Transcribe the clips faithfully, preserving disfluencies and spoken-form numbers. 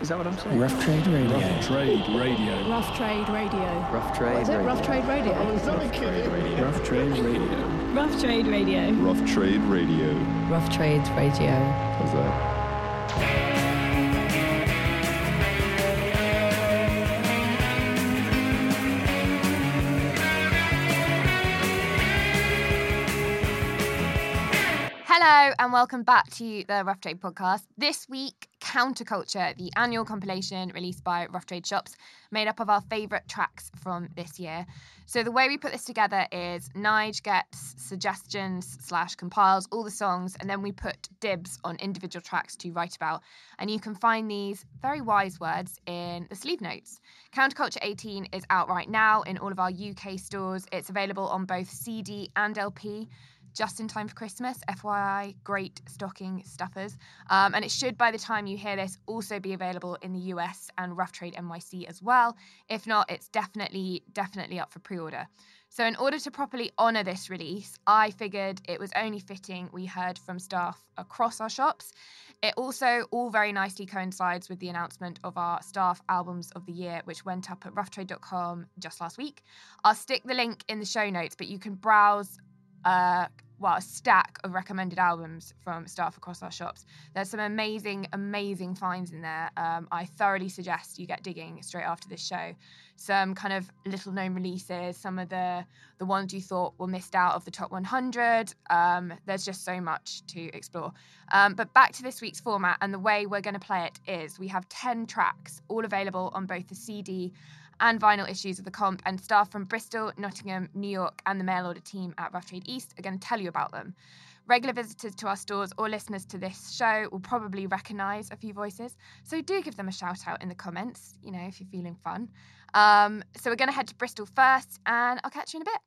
Is that what I'm saying? Rough Trade Radio. Rough Trade Radio. Rough Trade Radio. Rough Trade Radio. Is it Rough Trade Radio? Rough Trade Radio. Rough Trade Radio. Rough Trade Radio. Rough Trade Radio. How's that? Hello and welcome back to the Rough Trade podcast. This week, Counterculture, the annual compilation released by Rough Trade Shops, made up of our favourite tracks from this year. So the way we put this together is Nige gets suggestions slash compiles all the songs, and then we put dibs on individual tracks to write about. And you can find these very wise words in the sleeve notes. Counterculture eighteen is out right now in all of our U K stores. It's available on both C D and L P. Just in time for Christmas, F Y I, great stocking stuffers. Um, and it should, by the time you hear this, also be available in the U S and Rough Trade N Y C as well. If not, it's definitely, definitely up for pre-order. So in order to properly honour this release, I figured it was only fitting we heard from staff across our shops. It also all very nicely coincides with the announcement of our staff albums of the year, which went up at rough trade dot com just last week. I'll stick the link in the show notes, but you can browse Uh, well, a stack of recommended albums from staff across our shops. There's some amazing, amazing finds in there. Um, I thoroughly suggest you get digging straight after this show. Some kind of little-known releases, some of the the ones you thought were missed out of the top one hundred. Um, there's just so much to explore. Um, but back to this week's format, and the way we're going to play it is we have ten tracks, all available on both the C D and vinyl issues of the comp, and staff from Bristol, Nottingham, New York, and the mail order team at Rough Trade East are going to tell you about them. Regular visitors to our stores or listeners to this show will probably recognise a few voices, so do give them a shout out in the comments, you know, if you're feeling fun. Um, so we're going to head to Bristol first, and I'll catch you in a bit.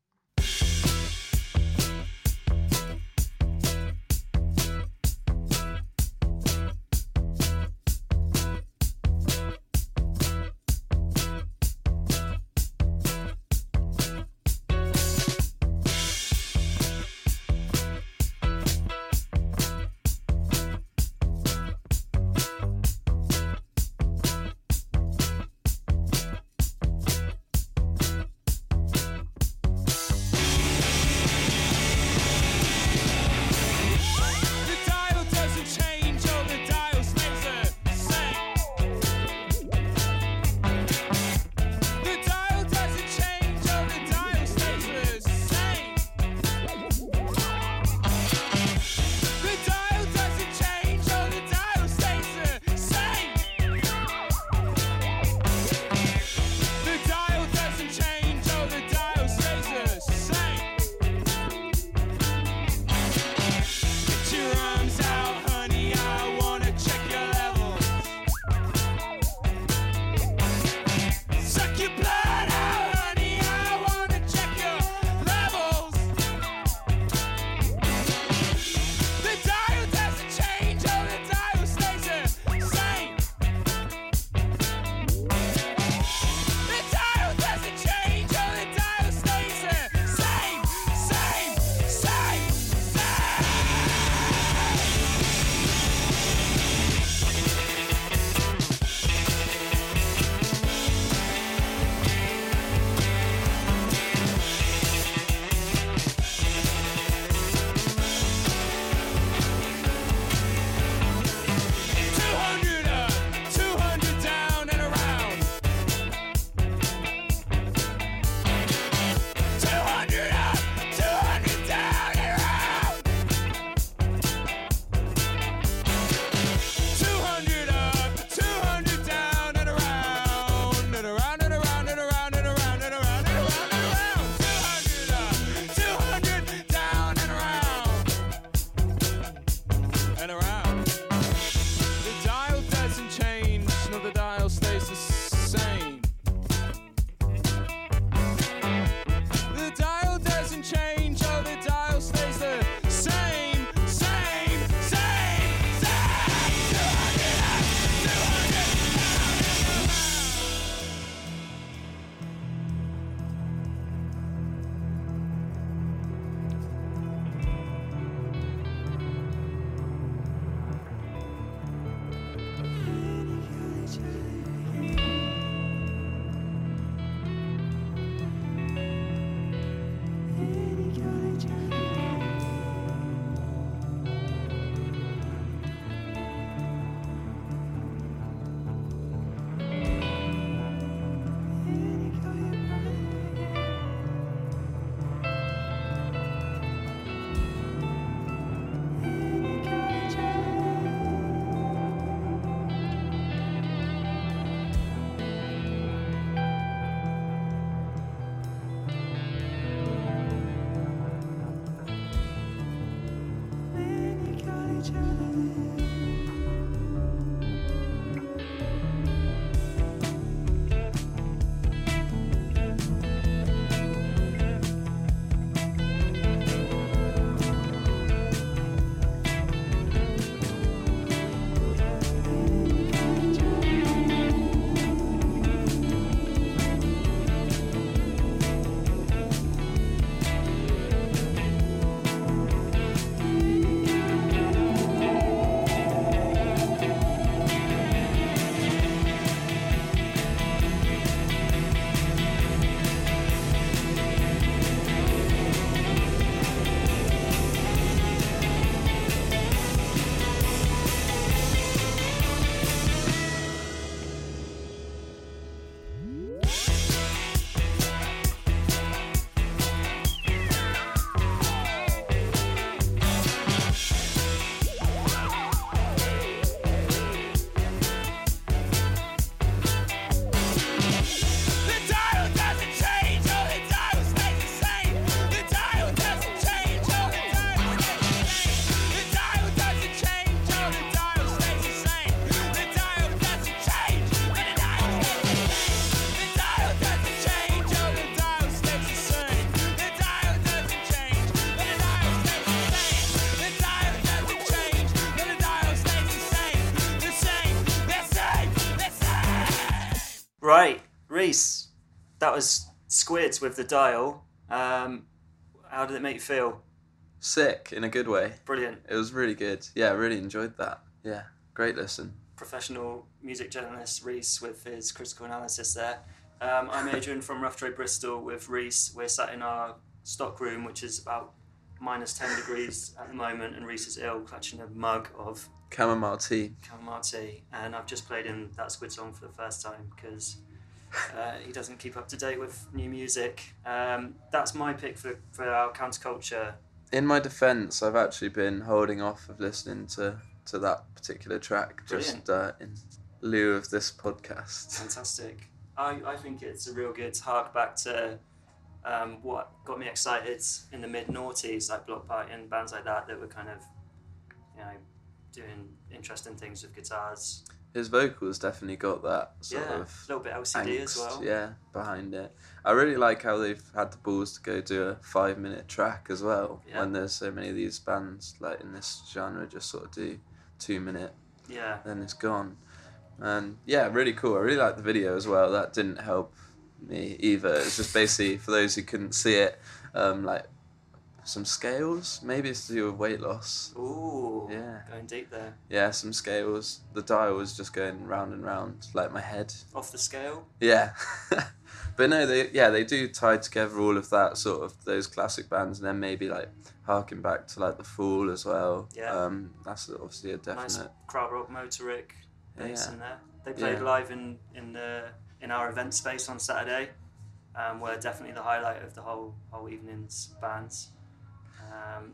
Right, Reese, that was Squids with the Dial. Um, how did it make you feel? Sick, in a good way. Brilliant. It was really good. Yeah, I really enjoyed that. Yeah, great listen. Professional music journalist Reese with his critical analysis there. Um, I'm Adrian from Rough Trade Bristol with Reese. We're sat in our stock room, which is about minus ten degrees at the moment, and Reese is ill, clutching a mug of chamomile tea. Chamomile tea. And I've just played him that Squid song for the first time because uh, he doesn't keep up to date with new music. Um, that's my pick for, for our counterculture. In my defence, I've actually been holding off of listening to, to that particular track, Brilliant. just uh, in lieu of this podcast. Fantastic. I, I think it's a real good hark back to um, what got me excited in the mid-noughties, like Block Party and bands like that that were kind of, you know, doing interesting things with guitars. His vocals definitely got that sort yeah, of a little bit L C D angst, as well. Yeah, behind it. I really like how they've had the balls to go do a five-minute track as well. Yeah. When there's so many of these bands like in this genre just sort of do two-minute. Yeah. Then it's gone. And yeah, really cool. I really liked the video as well. That didn't help me either. It's just basically, for those who couldn't see it, um, like some scales. Maybe it's to do with weight loss. Ooh. Yeah. Going deep there. Yeah, some scales. The dial was just going round and round, like my head. Off the scale? Yeah. But no, they yeah, they do tie together all of that sort of those classic bands, and then maybe like harking back to like The Fool as well. Yeah. Um, that's obviously a definite. Nice crowd rock motoric. Yeah. In there. They played yeah. live in, in the in our event space on Saturday, um, were definitely the highlight of the whole whole evening's bands. Um,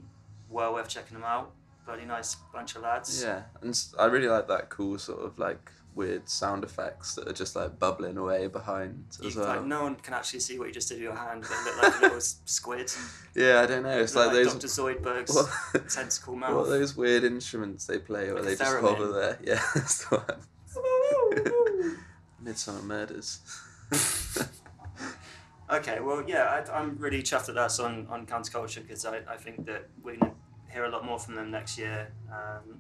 well worth checking them out. Bloody nice bunch of lads. Yeah, and I really like that cool sort of like weird sound effects that are just like bubbling away behind as you, well. Like, no one can actually see what you just did with your hand, but it looked like a little squid. Yeah, I don't know. It's like, like those Doctor Zoidberg's what, tentacle mouth. What are those weird instruments they play where like they just hover there? Yeah, that's the one. Midsummer Murders. Okay, well, yeah, I, I'm really chuffed at us on, on counterculture because I, I think that we're going to hear a lot more from them next year. Um,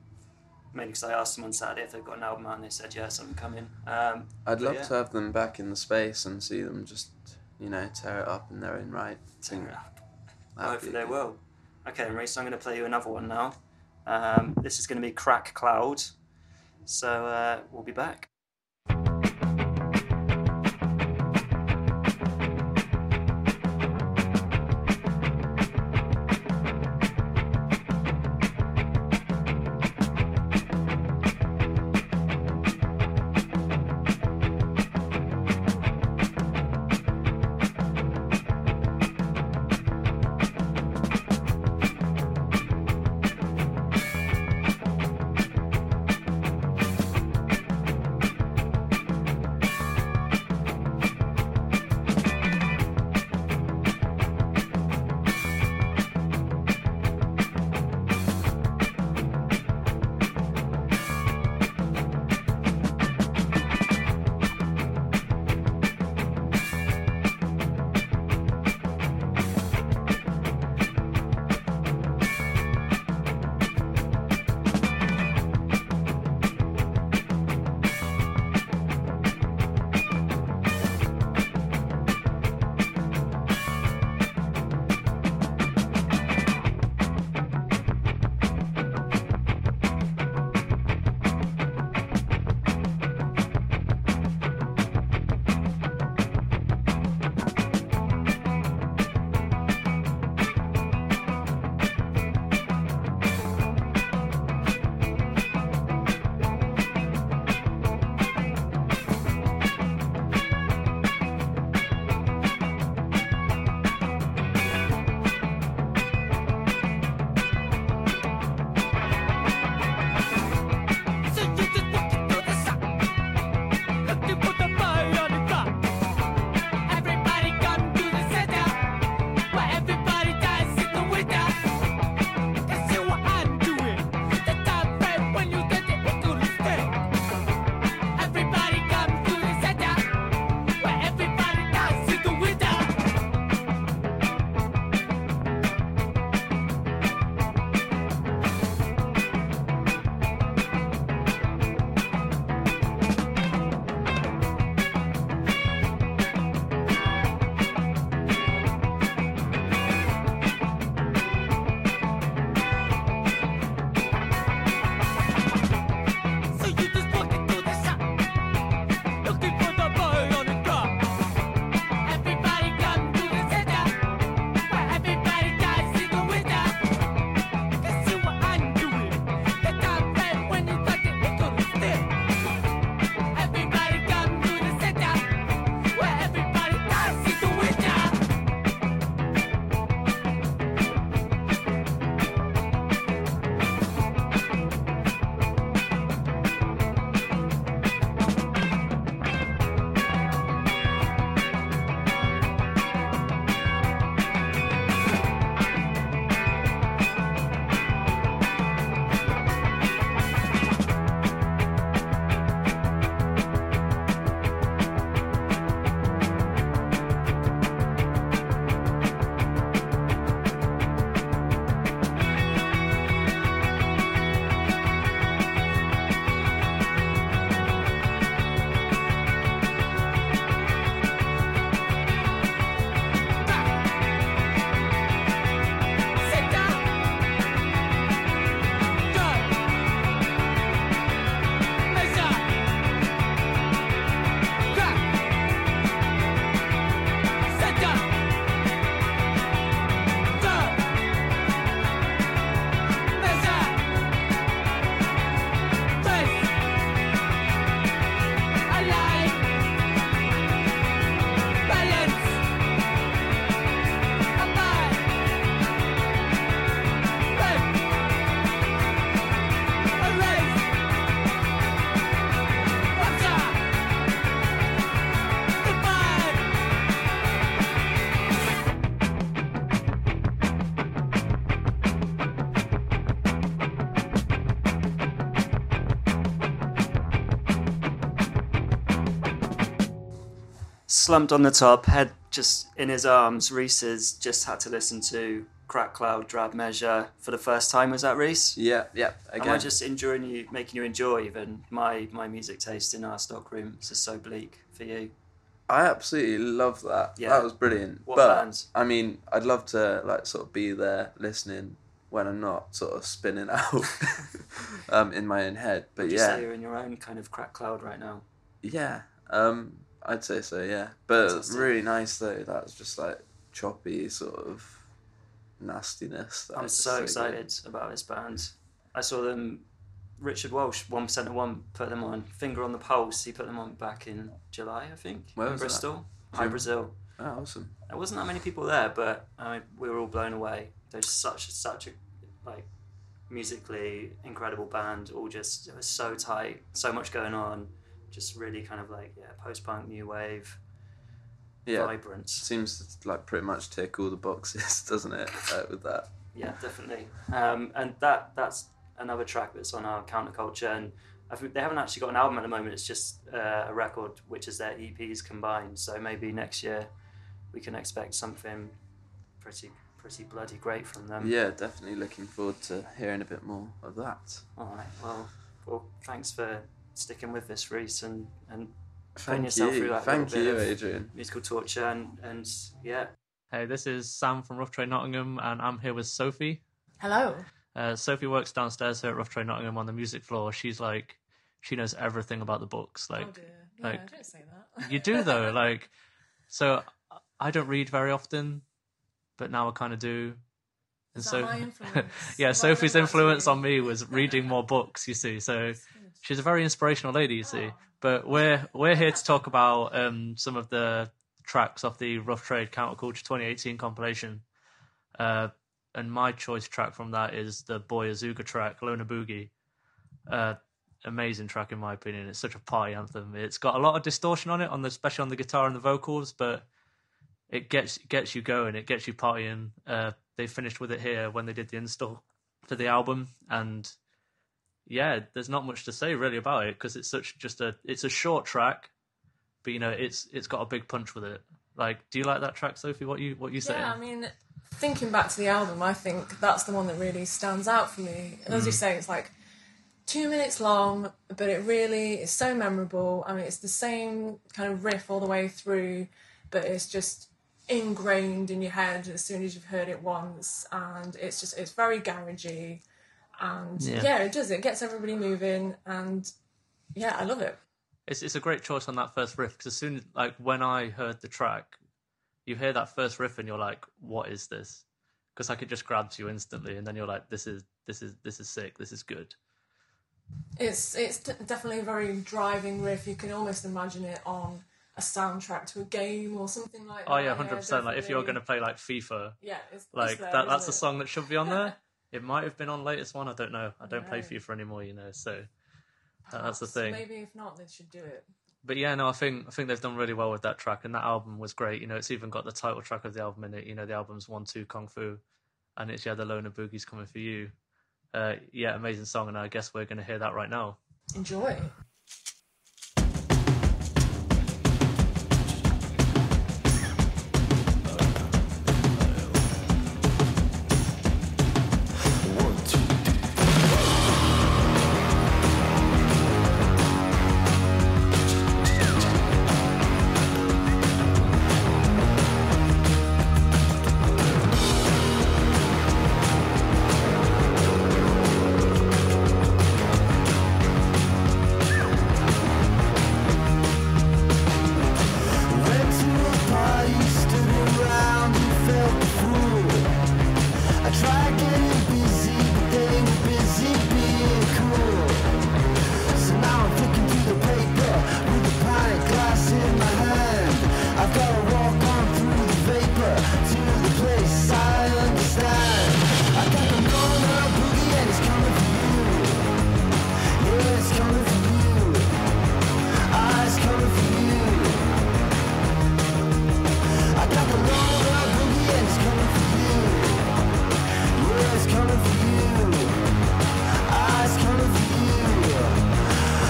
Mainly because I asked them on Saturday if they've got an album out and they said, yeah, something coming. Um, I'd love yeah. to have them back in the space and see them just, you know, tear it up in their own right. Tear it up. Hopefully they will. Okay, Maurice, so I'm going to play you another one now. Um, this is going to be Crack Cloud. So uh, we'll be back. slumped on the top, head just in his arms, Reese's just had to listen to Crack Cloud, Drab Measure for the first time. Was that Reese? Yeah, yeah. Again. Am I just enjoying you, making you enjoy even my, my music taste in our stockroom? It's just so bleak for you. I absolutely love that. Yeah. That was brilliant. What but, bands? I mean, I'd love to like sort of be there listening when I'm not sort of spinning out um, in my own head. But Would you yeah, say you're in your own kind of Crack Cloud right now. Yeah, um, I'd say so. Yeah, but Fantastic. Really nice though. That was just like choppy sort of nastiness. That I'm so excited good. about this band. I saw them. Richard Walsh, one percent of one, put them on. Finger on the Pulse. He put them on back in July, I think, Where in was Bristol, Hi Brazil. Oh, awesome! There wasn't that many people there, but I mean, we were all blown away. They're such such a like musically incredible band. All just it was so tight, so much going on. Just really kind of like yeah, post punk, new wave, yeah, vibrant. Seems to like pretty much tick all the boxes, doesn't it? Like, with that. Yeah, definitely. Um, and that that's. another track that's on our Counterculture, and I think they haven't actually got an album at the moment. It's just uh, a record, which is their E Ps combined. So maybe next year we can expect something pretty, pretty bloody great from them. Yeah, definitely looking forward to hearing a bit more of that. All right. Well, well, thanks for sticking with this, Reese, and and putting yourself you. through that Thank little you, bit Adrian. Of musical torture, and and yeah. Hey, this is Sam from Rough Trade Nottingham, and I'm here with Sophie. Hello. Uh, Sophie works downstairs here at Rough Trade Nottingham on the music floor. She's like, she knows everything about the books. Like, oh dear. No, like, I don't say that. You do though. Like, so I don't read very often, but now I kind of do. And Is so, that my influence? yeah, well, Sophie's influence on me was reading more books. You see, so she's a very inspirational lady. You see, oh. But we're we're here to talk about um, some of the tracks off the Rough Trade Counterculture twenty eighteen compilation. Uh, And my choice track from that is the Boy Azooga track, Loner Boogie. Uh, amazing track, in my opinion. It's such a party anthem. It's got a lot of distortion on it, on the, especially on the guitar and the vocals, but it gets gets you going. It gets you partying. Uh, they finished with it here when they did the install for the album. And yeah, there's not much to say really about it because it's such just a, it's a short track, but you know, it's it's got a big punch with it. Like, do you like that track, Sophie? What you, what you saying? Yeah, I mean... Thinking back to the album, I think that's the one that really stands out for me. And as you say, it's like two minutes long, but it really is so memorable. I mean, it's the same kind of riff all the way through, but it's just ingrained in your head as soon as you've heard it once. And it's just, it's very garagey. And yeah, yeah it does. It gets everybody moving. And yeah, I love it. It's it's a great choice on that first riff, because as soon as, like, when I heard the track, you hear that first riff and you're like, what is this? Because like, it just grabs you instantly, and then you're like, this is this is this is sick, this is good. It's it's definitely a very driving riff. You can almost imagine it on a soundtrack to a game or something like that. Oh yeah, one hundred percent. Yeah, like if you're going to play like FIFA, yeah, it's, like it's there, that that's it? a song that should be on there. It might have been on latest one, I don't know. I don't no. play FIFA anymore, you know, so that, that's the thing. Maybe if not, they should do it. But yeah, no, I think I think they've done really well with that track, and that album was great. You know, it's even got the title track of the album in it. You know, the album's One Two Kung Fu, and it's yeah, the Loner Boogie's coming for you. Uh, yeah, amazing song, and I guess we're going to hear that right now. Enjoy.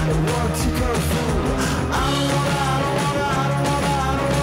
I want to go through. I don't wanna, I don't wanna, I don't wanna, I don't wanna.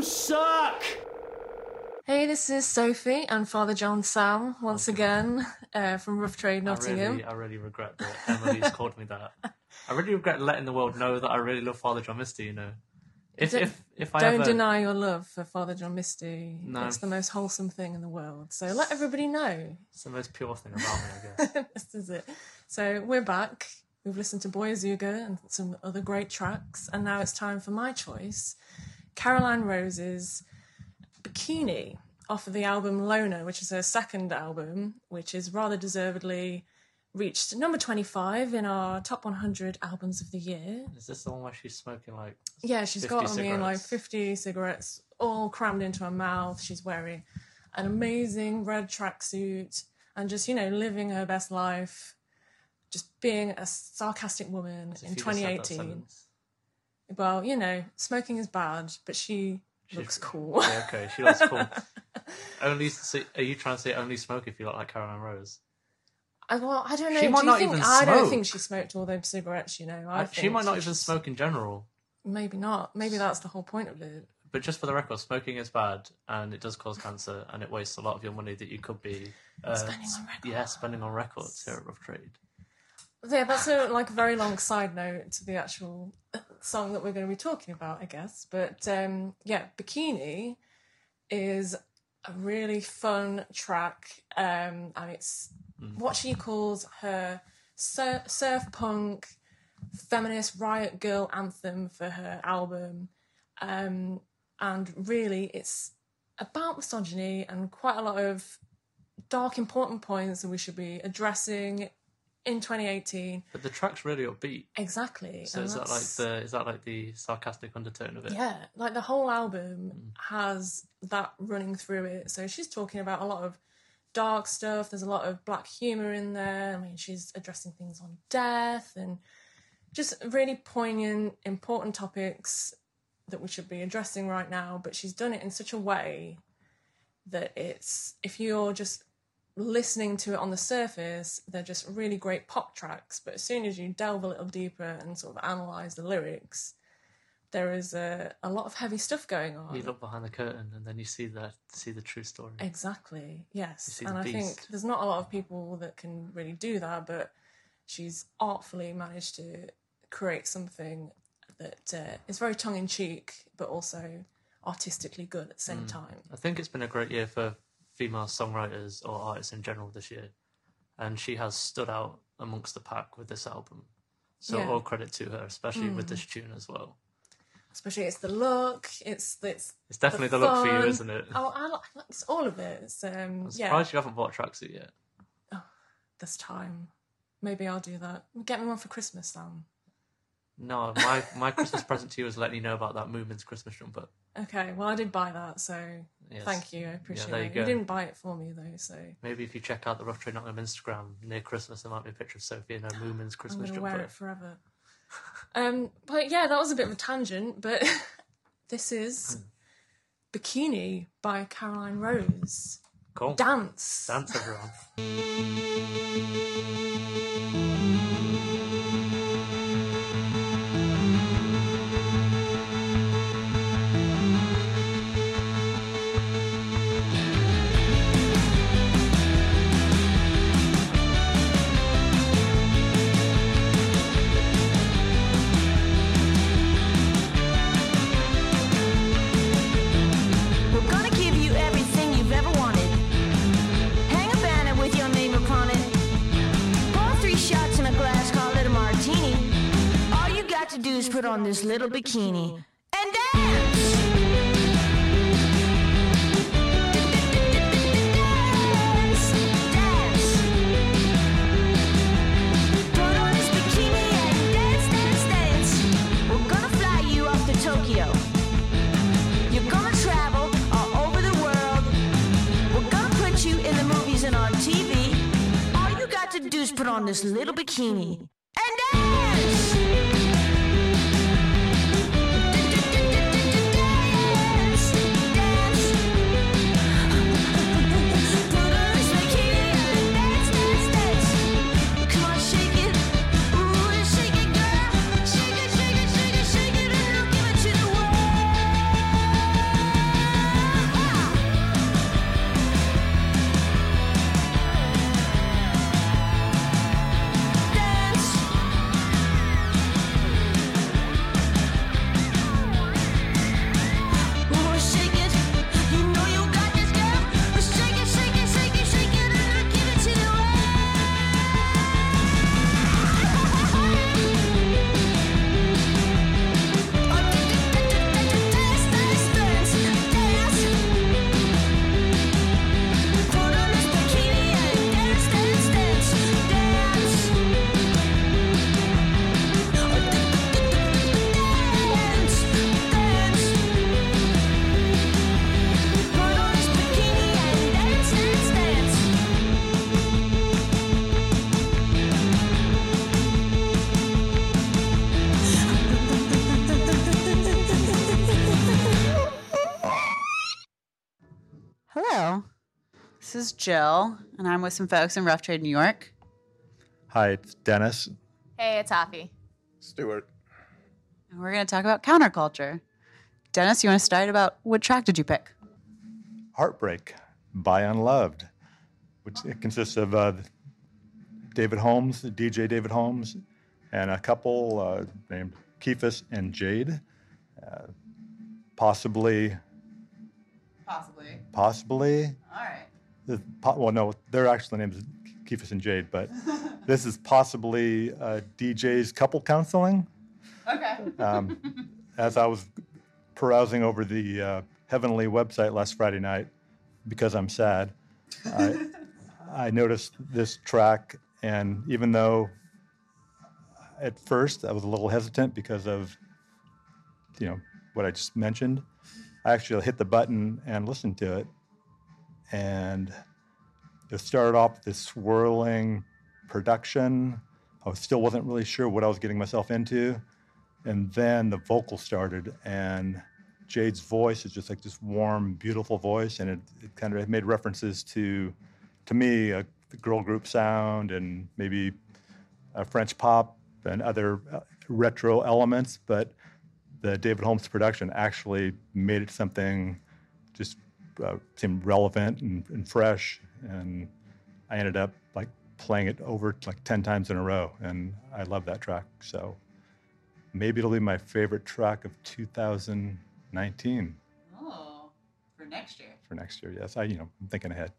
You suck! Hey, this is Sophie and Father John Sam once okay. again uh, from Rough Trade, Nottingham. I really, I really regret that Emily's called me that. I really regret letting the world know that I really love Father John Misty, you know. If, don't if, if I don't ever... deny your love for Father John Misty. No. It's the most wholesome thing in the world. So let everybody know. It's the most pure thing about me, I guess. This is it. So we're back. We've listened to Boy Azooga and some other great tracks. And now it's time for my choice, Caroline Rose's Bikini, off of the album Loner, which is her second album, which is rather deservedly reached number twenty-five in our top one hundred albums of the year. Is this the one where she's smoking like Yeah, she's got on me like fifty cigarettes all crammed into her mouth. She's wearing an amazing red tracksuit and just, you know, living her best life, just being a sarcastic woman in twenty eighteen. Well, you know, smoking is bad, but she... She looks cool. Yeah, okay, she looks cool. Only, so are you trying to say only smoke if you look like Caroline Rose? I, well, I don't know. She might Do not think, even smoke. I don't think she smoked all those cigarettes, you know. I I, she might not she even smoke in general. Maybe not. Maybe that's the whole point of it. But just for the record, smoking is bad and it does cause cancer and it wastes a lot of your money that you could be... Uh, spending on records. Yeah, spending on records here at Rough Trade. Yeah, that's a like a very long side note to the actual song that we're going to be talking about, I guess. But um, yeah, Bikini is a really fun track, um, and it's mm. what she calls her sur- surf punk feminist riot girl anthem for her album, um, and really it's about misogyny and quite a lot of dark important points that we should be addressing in twenty eighteen. But the track's really upbeat. Exactly. So and is that's... that like the is that like the sarcastic undertone of it? Yeah, like the whole album mm. has that running through it. So she's talking about a lot of dark stuff. There's a lot of black humour in there. I mean, she's addressing things on death and just really poignant, important topics that we should be addressing right now. But she's done it in such a way that it's, if you're just listening to it on the surface, they're just really great pop tracks, but as soon as you delve a little deeper and sort of analyse the lyrics, there is a, a lot of heavy stuff going on. You look behind the curtain and then you see that see the true story. Exactly, yes. And I think there's not a lot of people that can really do that, but she's artfully managed to create something that uh, is very tongue-in-cheek but also artistically good at the same mm. time. I think it's been a great year for female songwriters or artists in general this year, and she has stood out amongst the pack with this album, so yeah. all credit to her, especially mm. with this tune as well. Especially it's the look, it's it's, it's definitely the, the look for you, isn't it? Oh, I like it's all of it. It's, um, I'm surprised yeah. you haven't bought a tracksuit yet. Oh, this time maybe I'll do that. Get me one for Christmas, Sam. No, my, my Christmas present to you was letting you know about that Moomin's Christmas jumper. Okay, well, I did buy that, so yes. thank you, I appreciate yeah, you it. Go. You didn't buy it for me, though, so... Maybe if you check out the Rough Trade Nottingham Instagram, near Christmas, there might be a picture of Sophie in her Moomin's Christmas I'm gonna jumper. I'm going to wear it forever. um, but, yeah, that was a bit of a tangent, but this is Bikini by Caroline Rose. Cool. Dance. Dance, everyone. Put on this little bikini and dance! This is Jill, and I'm with some folks in Rough Trade, New York. Hi, it's Dennis. Hey, it's Hafi. Stuart. And we're going to talk about counterculture. Dennis, you want to start about what track did you pick? Heartbreak by Unloved, which it consists of uh, David Holmes, D J David Holmes, and a couple uh, named Keefus and Jade. Uh, possibly. Possibly. Possibly. All right. The, well, no, their actual name is Keefus and Jade, but this is possibly uh, D J's couple counseling. Okay. um, as I was perusing over the uh, Heavenly website last Friday night, because I'm sad, I, I noticed this track, and even though at first I was a little hesitant because of, you know, what I just mentioned, I actually hit the button and listened to it, and it started off with this swirling production. I still wasn't really sure what I was getting myself into, and then the vocal started, and Jade's voice is just like this warm, beautiful voice, and it, it kind of made references to, to me, a girl group sound and maybe a French pop and other retro elements, but the David Holmes production actually made it something just uh, seemed relevant and, and fresh, and I ended up like playing it over like ten times in a row, and I love that track. So maybe it'll be my favorite track of two thousand nineteen. Oh, for next year. For next year, yes. I, you know, I'm thinking ahead.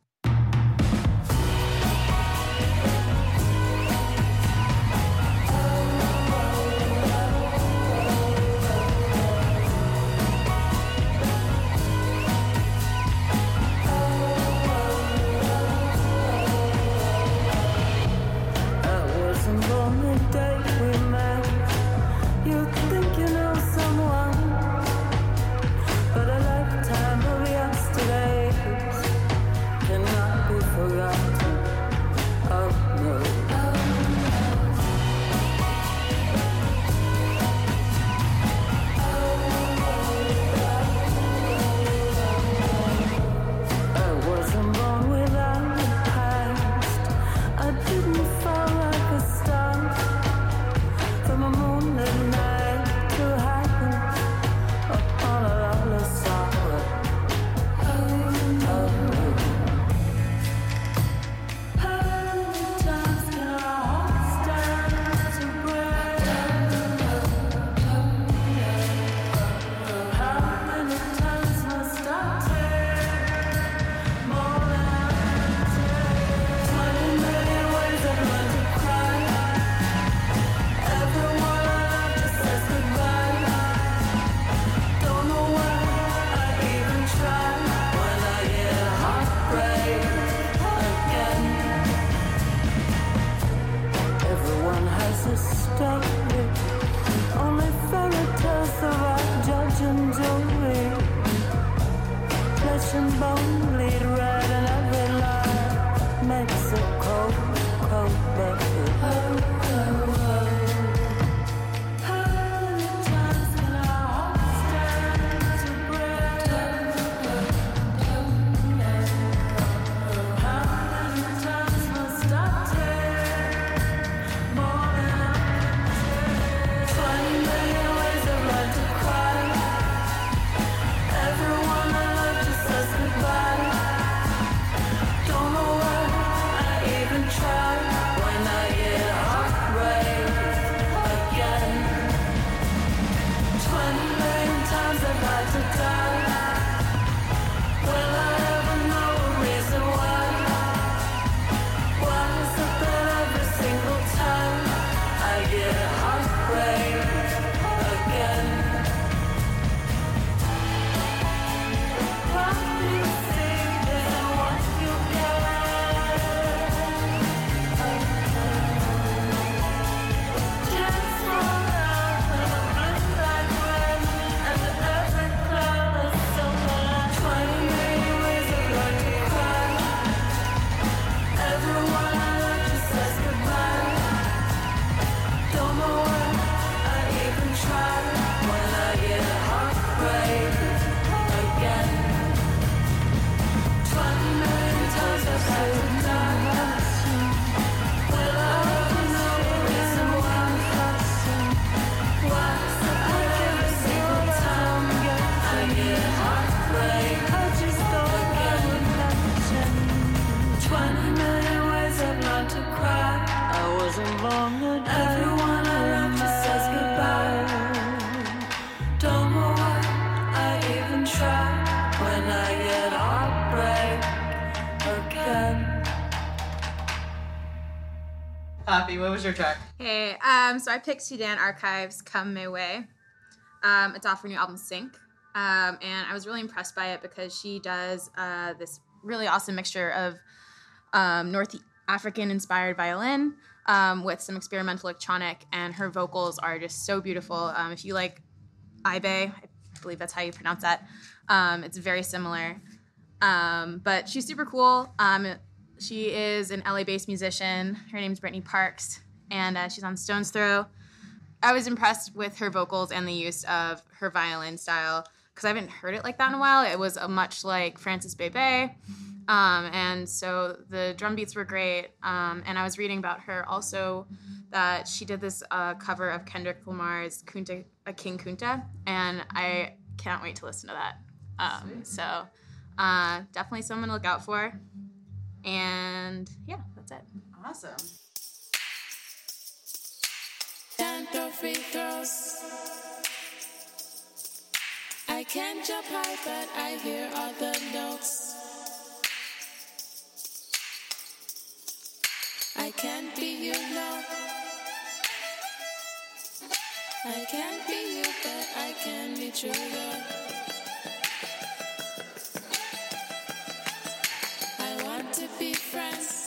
Poppy, what was your track? Hey, um, so I picked Sudan Archives' Come My Way. Um, it's off her new album, Sync. Um, and I was really impressed by it because she does uh, this really awesome mixture of um, North African-inspired violin um, with some experimental electronic, and her vocals are just so beautiful. Um, if you like Ibe, I believe that's how you pronounce that, um, it's very similar. Um, but she's super cool. Um, she is an L A-based musician. Her name's Brittany Parks, and uh, she's on Stone's Throw. I was impressed with her vocals and the use of her violin style because I haven't heard it like that in a while. It was a much like Francis Bebe, um, and so the drum beats were great. Um, and I was reading about her also that she did this uh, cover of Kendrick Lamar's Kunta, uh, King Kunta, and I can't wait to listen to that. Um, so uh, definitely someone to look out for. And yeah, that's it. Awesome. Free throws. I can't jump high, but I hear all the notes. I can't be you, no. I can't be you, but I can be true, though. I want to be friends.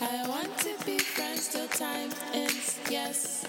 I want to be friends till time ends, yes.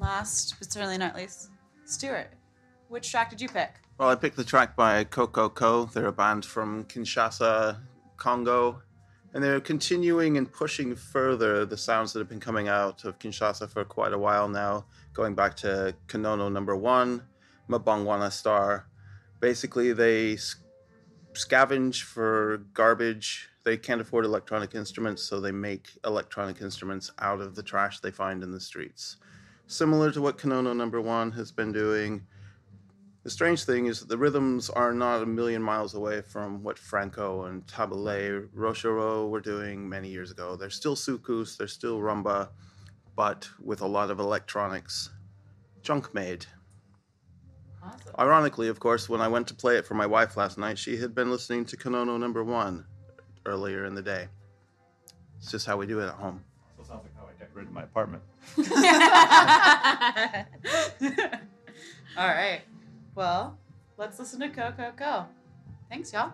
Last, but certainly not least, Stuart, which track did you pick? Well, I picked the track by Coco Co. They're a band from Kinshasa, Congo, and they're continuing and pushing further the sounds that have been coming out of Kinshasa for quite a while now, going back to Konono Number one, Mabongwana Star. Basically, they sc- scavenge for garbage. They can't afford electronic instruments, so they make electronic instruments out of the trash they find in the streets. Similar to what Konono Number one has been doing. The strange thing is that the rhythms are not a million miles away from what Franco and Tabale Rochero were doing many years ago. They're still soukous, they're still rumba, but with a lot of electronics. Junk made. Awesome. Ironically, of course, when I went to play it for my wife last night, she had been listening to Konono Number one earlier in the day. It's just how we do it at home. That sounds like how I decorated my apartment. All right. Well, let's listen to Go, Go, Go. Thanks, y'all.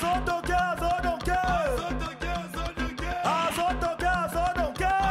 I don't care, I don't care. I don't care, I don't care. I don't care, I don't care.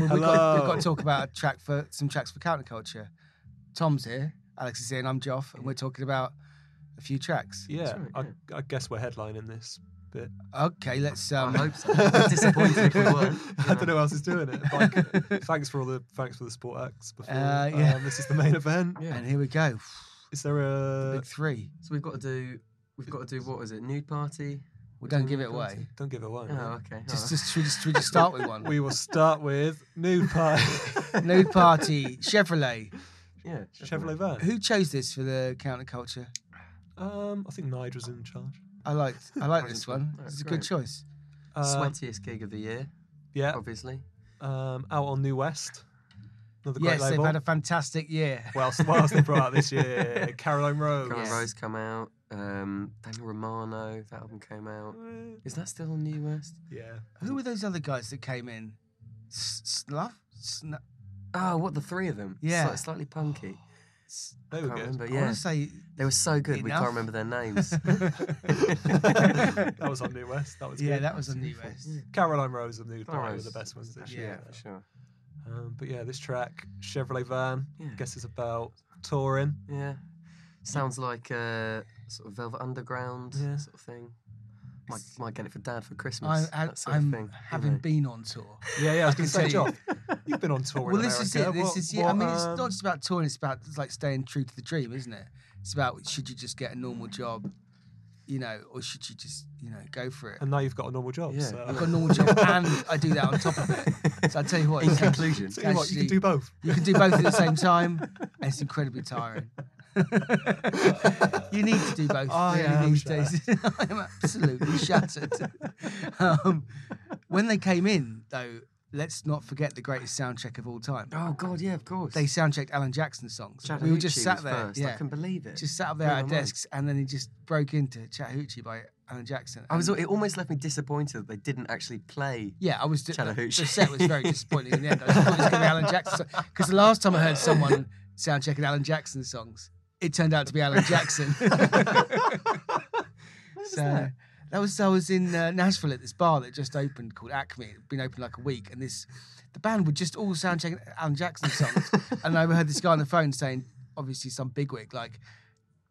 Well, we've, got, we've got to talk about a track for some tracks for Counterculture. Tom's here, Alex is here, and I'm Joff, and we're talking about a few tracks. Yeah, right, I, I guess we're headlining this bit. Okay, let's. Um, I hope so. I'm disappointed if we weren't. I don't know who else is doing it. Like, thanks for all the thanks for the support acts. Before uh, yeah, um, this is the main event. Yeah. And here we go. Is there a the big three? So we've got to do. We've got to do what is it? Nude Party. We don't give it away. Party? Don't give it away. Oh, okay. Just, oh. just, should we just, should we just start with one? We will start with Nude Party. Nude Party. Chevrolet. Yeah, Chevrolet van. Who chose this for the Counterculture? Um, I think Nige was in charge. I liked, I like this one. That's it's a great. good choice. Um, Sweatiest gig of the year. Yeah, obviously. Um, out on New West. Another yes, great label. Yes, they've had a fantastic year. Well, what else they brought out this year? Caroline Rose. Caroline yes. Rose come out. Um, Daniel Romano. That album came out. Is that still on New West? Yeah. Who were those other guys that came in? Snuff. Snuff. Oh, what the three of them? Yeah, S slightly punky. They were good. Remember, yeah. I want to say they were so good. Enough. We can't remember their names. That was on New West. That was yeah. Good. That was on New West. Caroline Rose and Nude Party were the best ones this yeah, year. Yeah, for sure. Um, but yeah, this track Chevrolet Van. Yeah. I guess it's about touring. Yeah. Sounds like a uh, sort of Velvet Underground yeah. sort of thing. Might, might get it for Dad for Christmas. I, I, that sort I'm of thing, having know. been on tour. Yeah, yeah. I was going to say, John, you've been on tour. Well, in this is it. This what, is yeah. What, I mean, um, it's not just about touring. It's about it's like staying true to the dream, isn't it? It's about should you just get a normal job, you know, or should you just you know go for it? And now you've got a normal job. Yeah, so. I've got a normal job, and I do that on top of it. So I tell you what. In conclusion, tell you what, you can do both. You can do both at the same time, and it's incredibly tiring. You need to do both I really these shattered. days. I am absolutely shattered. Um, when they came in, though, let's not forget the greatest soundcheck of all time. Oh God, yeah, of course. They soundchecked Alan Jackson songs. We were just sat there. First. Yeah. I can believe it. Just sat up there yeah, at our desks, and then he just broke into Chattahoochee by Alan Jackson. I was. It almost left me disappointed that they didn't actually play. Yeah, I was. Chattahoochee. The, the set was very disappointing in the end. I thought it was going to be Alan Jackson, because the last time I heard someone soundchecking Alan Jackson songs, it turned out to be Alan Jackson. So that? that was I was in uh, Nashville at this bar that just opened called Acme. It'd been open like a week, and this the band would just all sound checking Alan Jackson songs. And I overheard this guy on the phone saying, obviously some bigwig, like,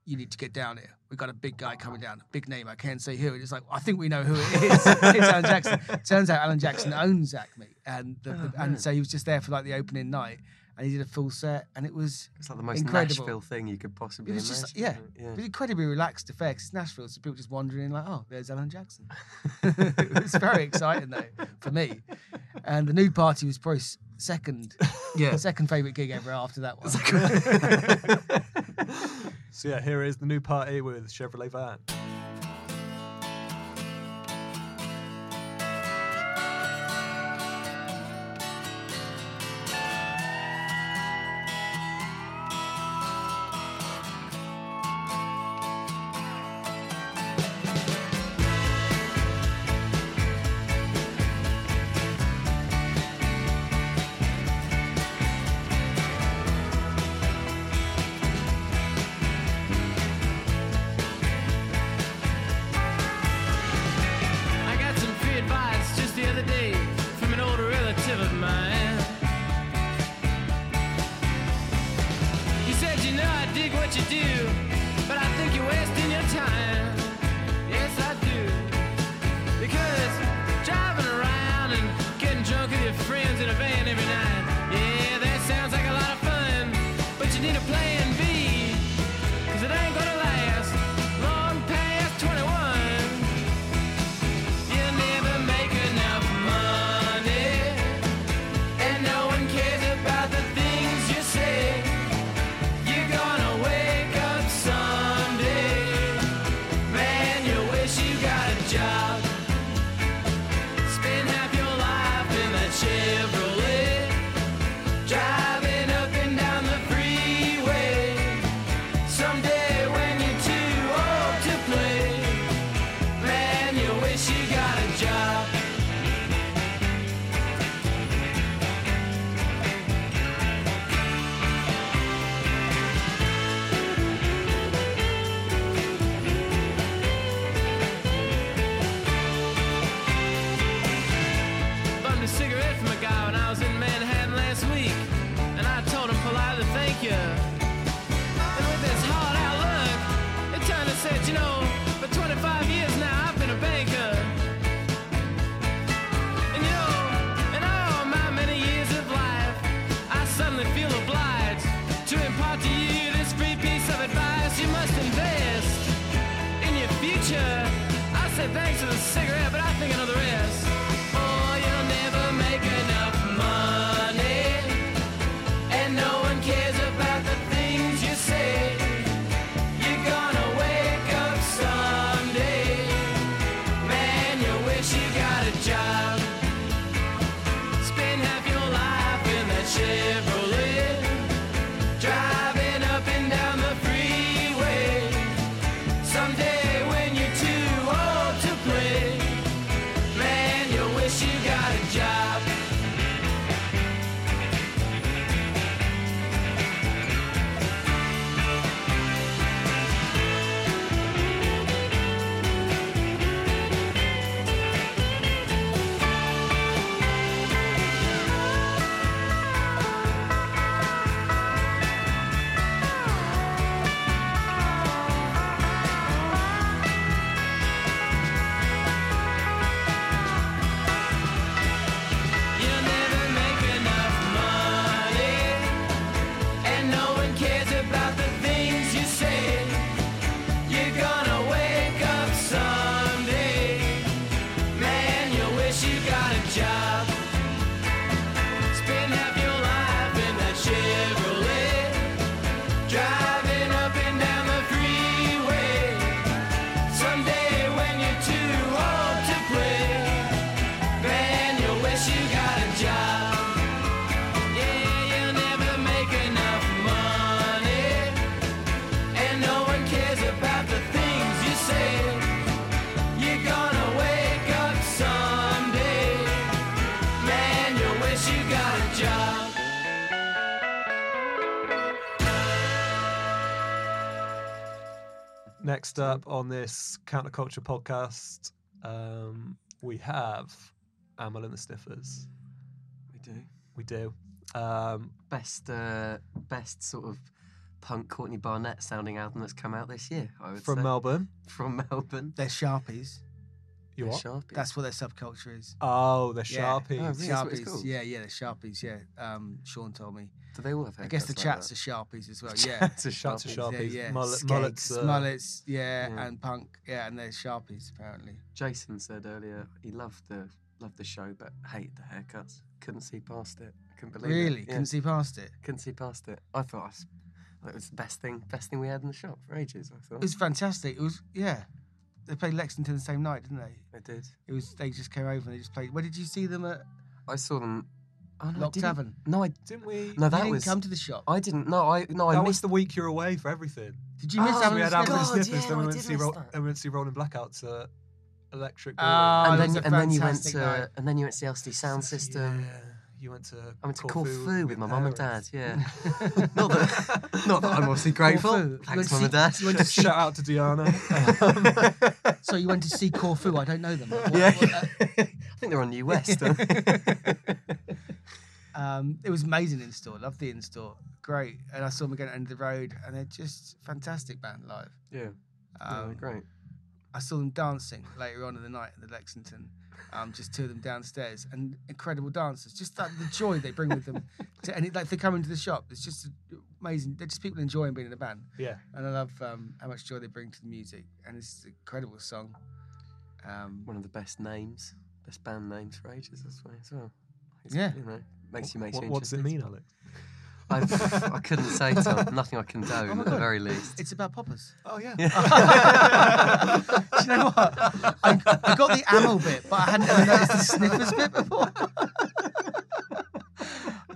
"You need to get down here. We've got a big guy coming down, a big name. I can't say who." And it's like, I think we know who it is. It's Alan Jackson. Turns out Alan Jackson owns Acme, and the, oh, the, and so he was just there for like the opening night. And he did a full set, and it was It's like the most incredible. Nashville thing you could possibly imagine. Just, yeah, yeah. It was incredibly relaxed affair, because it's Nashville, so people just wandering in like, "Oh, there's Alan Jackson." It was very exciting, though, for me. And the Nude Party was probably second, yeah. second favourite gig ever after that one. So yeah, here is the Nude Party with Chevrolet Van. you know, for twenty-five years now I've been a banker. And you know, in all my many years of life, I suddenly feel obliged to impart to you this free piece of advice. You must invest in your future. I said thanks to the cigarette, but I think I know the rest. Oh, you'll never make enough money, and no one cares about the things you say. Chevrolet, driving up and down the freeway. Someday when you're too old to play, man, you'll wish you got a job. Next up on this Counterculture podcast, um, we have Amal and the Sniffers. We do. We do. Um, best uh, best sort of punk Courtney Barnett sounding album that's come out this year, I would From say. From Melbourne. From Melbourne. They're Sharpies. You they're what? Sharpies. That's what their subculture is. Oh, they're yeah. Sharpies. Oh, really? Sharpies. Cool. Yeah, yeah, they're Sharpies, yeah. Um, Sean told me. Do they all have I guess the chats like are Sharpies as well, yeah. Chats are Sharpies. Sharpies. Yeah, yeah. Mullet, Skates, mullets. Uh, mullets, yeah, yeah, and punk, yeah, and they're Sharpies, apparently. Jason said earlier he loved the loved the show but hated the haircuts. Couldn't see past it. I couldn't believe really? it. Really? Yeah. Couldn't see past it? Couldn't see past it. I thought it was the best thing best thing we had in the shop for ages, I thought. It was fantastic. It was, yeah. They played Lexington the same night, didn't they? They did. It was. They just came over and they just played. Where did you see them at? I saw them. Oh, no, Lock Tavern. No, I didn't. We. No, that you didn't was, come to the shop. I didn't. No, I. No, I that missed was the week you're away for everything. Did you miss oh, Alan? We had Alan and the Sniffers. Then we went to see. Ro- then we went to see Rolling Blackouts at uh, Electric. Oh, and then, and then you went to. Night. And then you went to the L C D Soundsystem. Yeah. You went to. I went to Corfu, Corfu with my mum and dad. Yeah. not that. Not that I'm obviously grateful. Corfu. Thanks, mum and dad. You went to shout out to Deanna. um, so you went to see Corfu. I don't know them. What, yeah. What, uh, I think they're on New West. um, it was amazing in store. Loved the in store. Great. And I saw them again at the end of the road, and they're just fantastic band live. Yeah. Um, yeah, great. I saw them dancing later on in the night at the Lexington. Um, just two of them downstairs, and incredible dancers. Just that, the joy they bring with them. to, and it, like they come into the shop, it's just amazing. They're just people enjoying being in a band. Yeah. And I love um, how much joy they bring to the music. And it's an incredible song. Um, One of the best names. Best band names for ages, that's why as well. It's, yeah, you know, makes you makes what, you. What does it mean, Alex? I, I couldn't say, Tom. Nothing I can do, oh at God. the very least. It's about poppers. Oh yeah. yeah. Do you know what? I, I got the ammo bit, but I hadn't ever noticed the Sniffers bit before.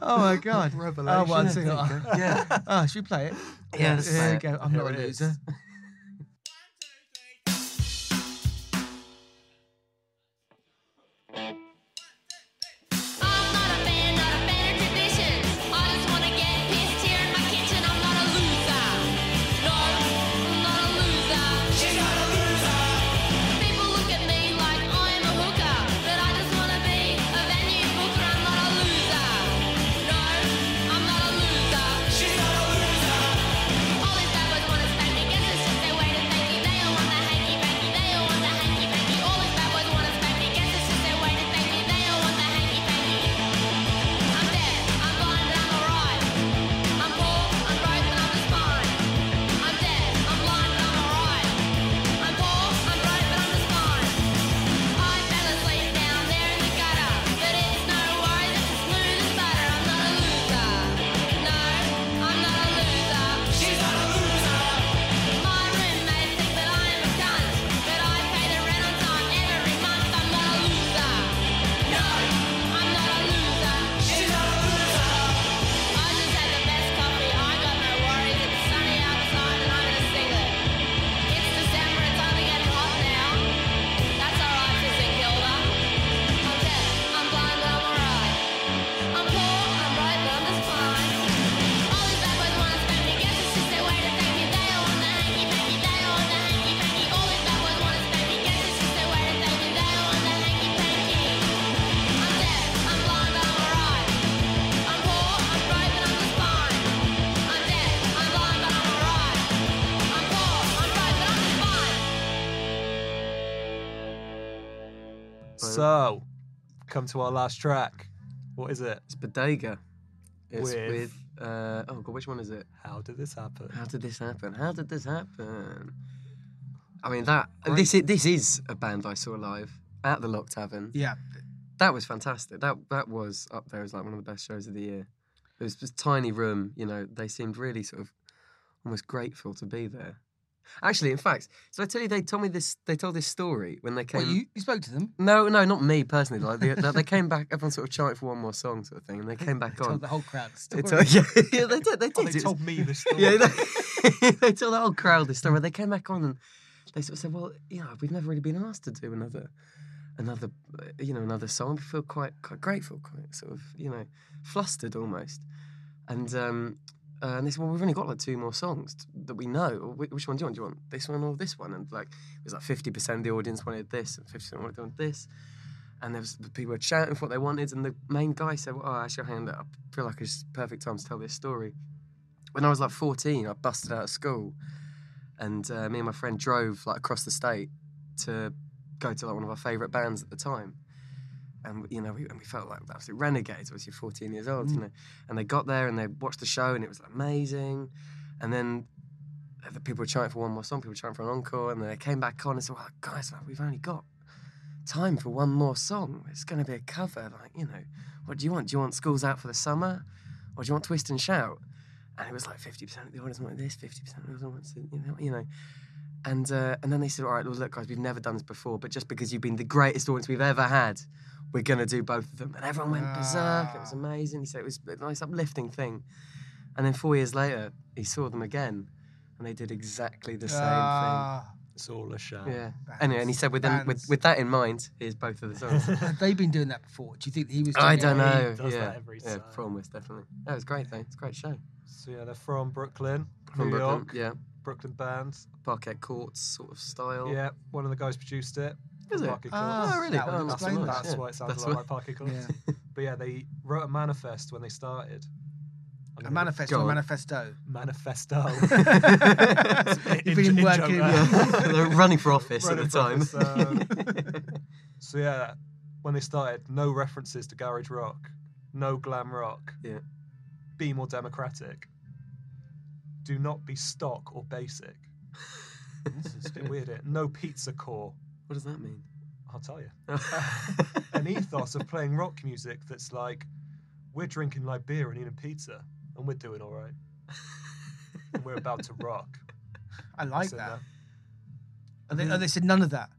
Oh my God! Revelation. Oh, one single. Yeah. Oh, should we play it? Yeah. Let's Here play we go. It. I'm Here not a loser. All these bad boys wanna spank me, get So, come to our last track. What is it? It's Bodega. It's with, with uh, oh god, which one is it? How did this happen? How did this happen? How did this happen? I mean that right. this is this is a band I saw live at the Lock Tavern. Yeah, that was fantastic. That that was up there as like one of the best shows of the year. It was just a tiny room, you know. They seemed really sort of almost grateful to be there. Actually, in fact, so I tell you, they told me this. They told this story when they came. Well, you, you spoke to them? No, no, not me personally. Like they, they came back. Everyone sort of chanted for one more song, sort of thing, and they came back they on. Told the whole crowd the story. They told, yeah, yeah, they did. They did. Oh, they told me the story. Yeah, they, they told the whole crowd the story. They came back on and they sort of said, "Well, you know, we've never really been asked to do another, another, you know, another song. We feel quite, quite grateful, quite sort of, you know, flustered almost." And. um Uh, and they said, well, we've only got like two more songs that we know. Which one do you want? Do you want this one or this one? And like, it was like fifty percent of the audience wanted this and fifty percent wanted this. And there was people were shouting for what they wanted. And the main guy said, well, oh, actually, hang on, I feel like it's perfect time to tell this story. When I was like fourteen, I busted out of school. And uh, me and my friend drove like across the state to go to like one of our favourite bands at the time. And you know, we, and we felt like absolute renegades. Obviously, fourteen years old, mm. you know. And they got there and they watched the show, and it was like, amazing. And then the people were chanting for one more song, people were chanting for an encore, and then they came back on and said, "Well, guys, like, we've only got time for one more song. It's going to be a cover. Like, you know, what do you want? Do you want School's Out for the Summer, or do you want Twist and Shout?" And it was like fifty percent of the audience wanted this, fifty percent of the audience wanted, you know, you know. And uh, and then they said, "All right, well, look, guys, we've never done this before, but just because you've been the greatest audience we've ever had, we're going to do both of them." And everyone went berserk. It was amazing. He said it was a nice uplifting thing. And then four years later, he saw them again, and they did exactly the same uh, thing. It's all a show. Yeah. Bands, anyway, and he said, with, them, with with that in mind, here's both of the songs. Have they been doing that before? Do you think he was doing I don't know. He does yeah. that every time. Yeah, Promos, definitely. That was great, though. It's a great show. So, yeah, they're from Brooklyn, from New Brooklyn, York. Yeah. Brooklyn bands. Parquet Courts sort of style. Yeah, one of the guys produced it. Is it? Oh, oh, really? That oh, that's that's yeah. why it sounds that's like Parquet Courts. Yeah. But yeah, they wrote a manifest when they started. I'm a manifest or manifesto? Manifesto. You've been in, working. Yeah. They were running for office running at the time. Office, um, so yeah, when they started, no references to garage rock, no glam rock. Yeah. Be more democratic. Do not be stock or basic. This is a bit weird, it? No pizza core. What does that mean? I'll tell you. An ethos of playing rock music that's like, we're drinking light beer and eating pizza, and we're doing all right. And we're about to rock. I like so that. And they, yeah. oh, they said none of that?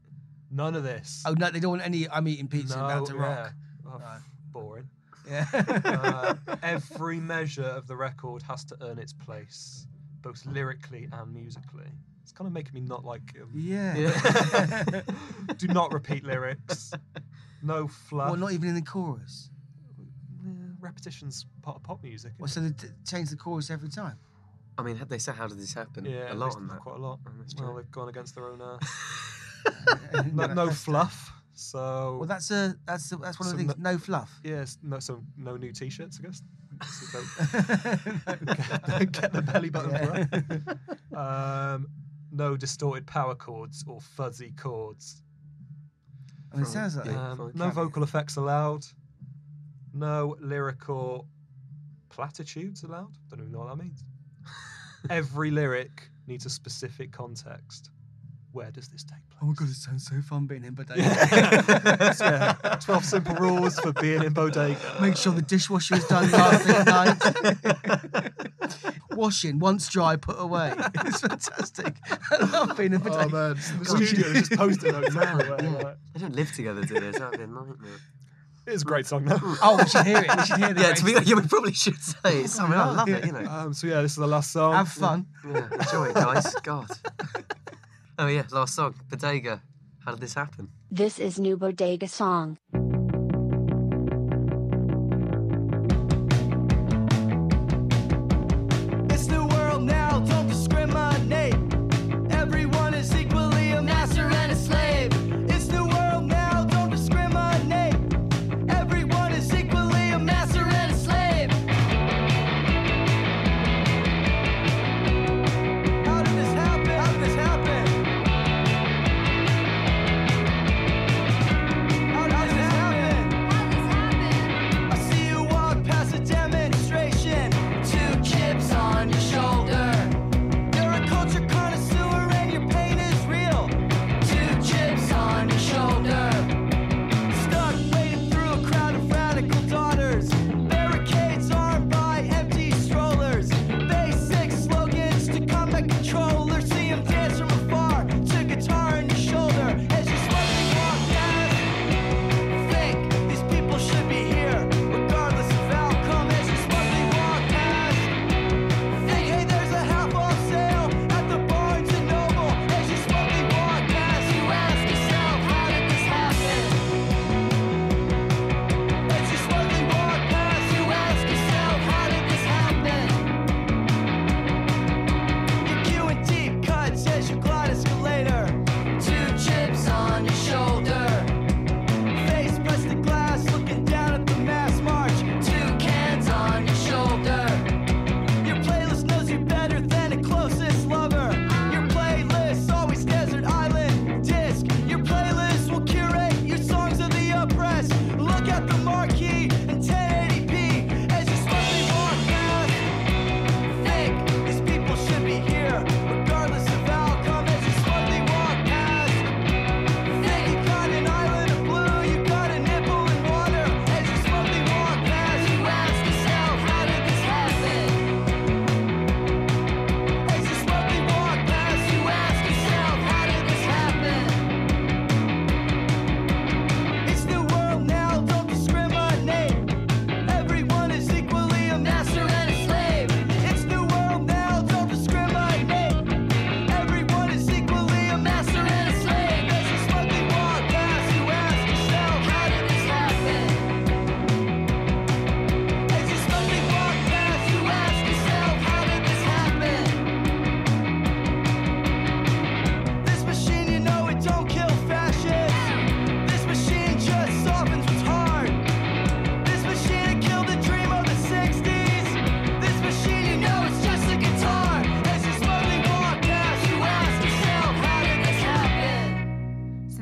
None of this. Oh, no, they don't want any, I'm eating pizza no, and about to yeah. rock. Oh, no. Boring. Yeah. uh, every measure of the record has to earn its place, both lyrically and musically. It's kind of making me not like him. Yeah. yeah. Do not repeat lyrics. No fluff. Well, not even in the chorus. Uh, repetition's part of pop music. Well, so they t- change the chorus every time. I mean, had they said how did this happen? Yeah, a lot on that. Quite a lot. Well, they've gone against their own. Uh, no, no fluff. So. Well, that's a that's a, that's one of the things. No, no fluff. Yes. Yeah, no. So no new T-shirts, I guess. So don't, don't get the belly button yeah. right. Um. No distorted power chords or fuzzy chords. I mean, it sounds like yeah. um, no vocal effects allowed. No lyrical platitudes allowed. Don't even know what that means. Every lyric needs a specific context. Where does this take place? Oh my god, it sounds so fun being in Bodega. Yeah. so, yeah. twelve simple rules for being in Bodega. Make sure the dishwasher is done last night. Washing, once dry, put away. It's fantastic. I love being in Bodega. Oh man, the studio is just posted notes everywhere. Yeah. They don't live together, do they? That would be a nightmare. It is a great song, though. Oh, we should hear it. We should hear it. Yeah, to be, yeah, we probably should say it. I mean, I love yeah. it, you know. Um, so yeah, this is the last song. Have fun. Yeah, yeah. Enjoy, guys. God. Oh yeah, last song, Bodega. How did this happen? This is new Bodega song.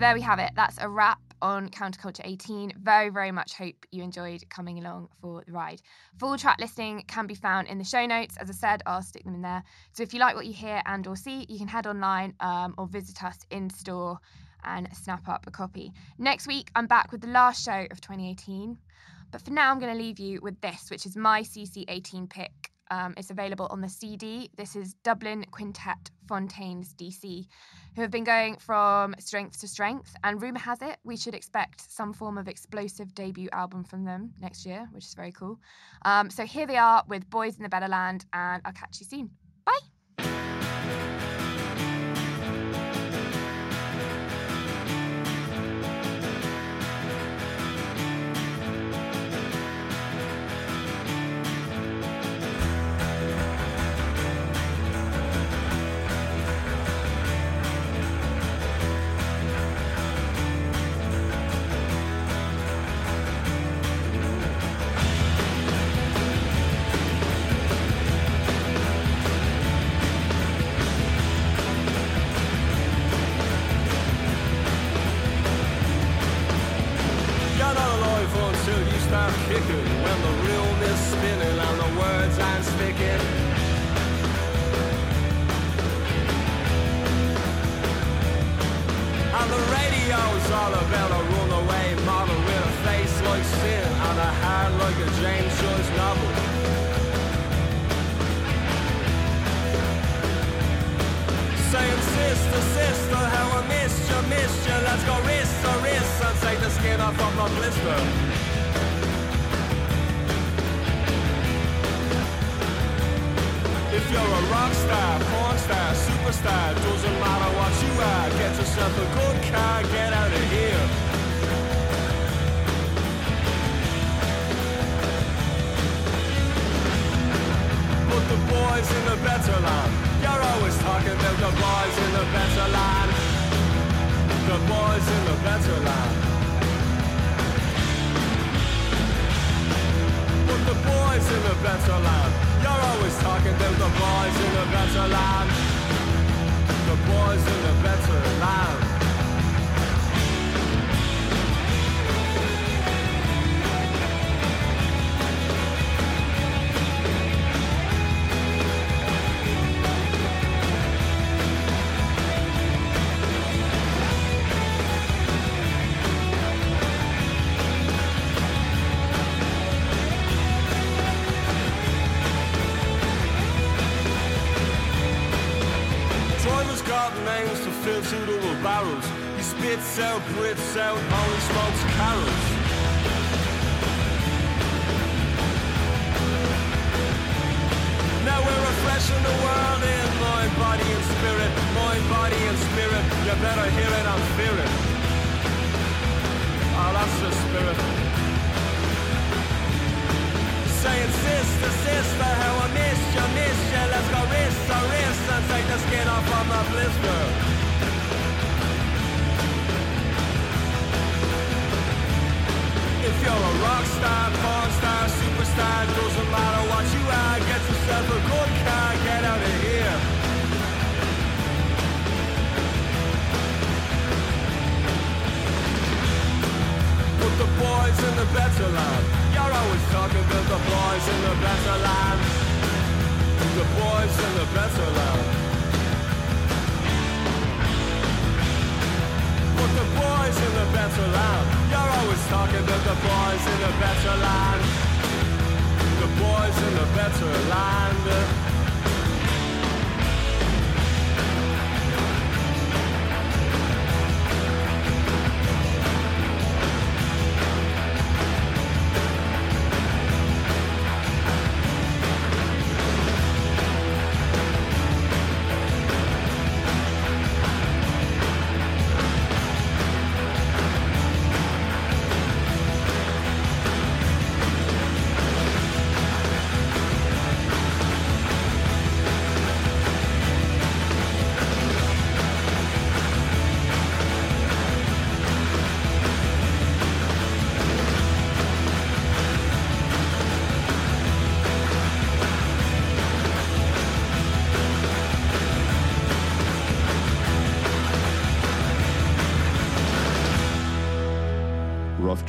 there we have it. That's a wrap on Counterculture eighteen. Very, very much hope you enjoyed coming along for the ride. Full track listing can be found in the show notes. As I said, I'll stick them in there. So if you like what you hear and or see, you can head online um, or visit us in store and snap up a copy. Next week, I'm back with the last show of twenty eighteen. But for now, I'm going to leave you with this, which is my C C eighteen pick. Um, it's available on the C D. This is Dublin Quintet Fontaines D C, who have been going from strength to strength. And rumour has it, we should expect some form of explosive debut album from them next year, which is very cool. Um, so here they are with Boys in the Better Land, and I'll catch you soon. Bye. Out, Brits out, only smokes carols. Now we're refreshing the world in mind, body and spirit, mind, body and spirit. You better hear it and fear it. Oh, that's the spirit. Saying sister, sister, how I miss you, miss you. Let's go wrist to wrist and take the skin off of my blister. If you're a rock star, porn star, superstar, doesn't matter what you are, get yourself a good car, get out of here. Put the boys in the better land. You're always talking about the boys in the better land. The boys in the better land. But the boys in the better land. You're always talking about the boys in the better land. The boys in the better land. Rough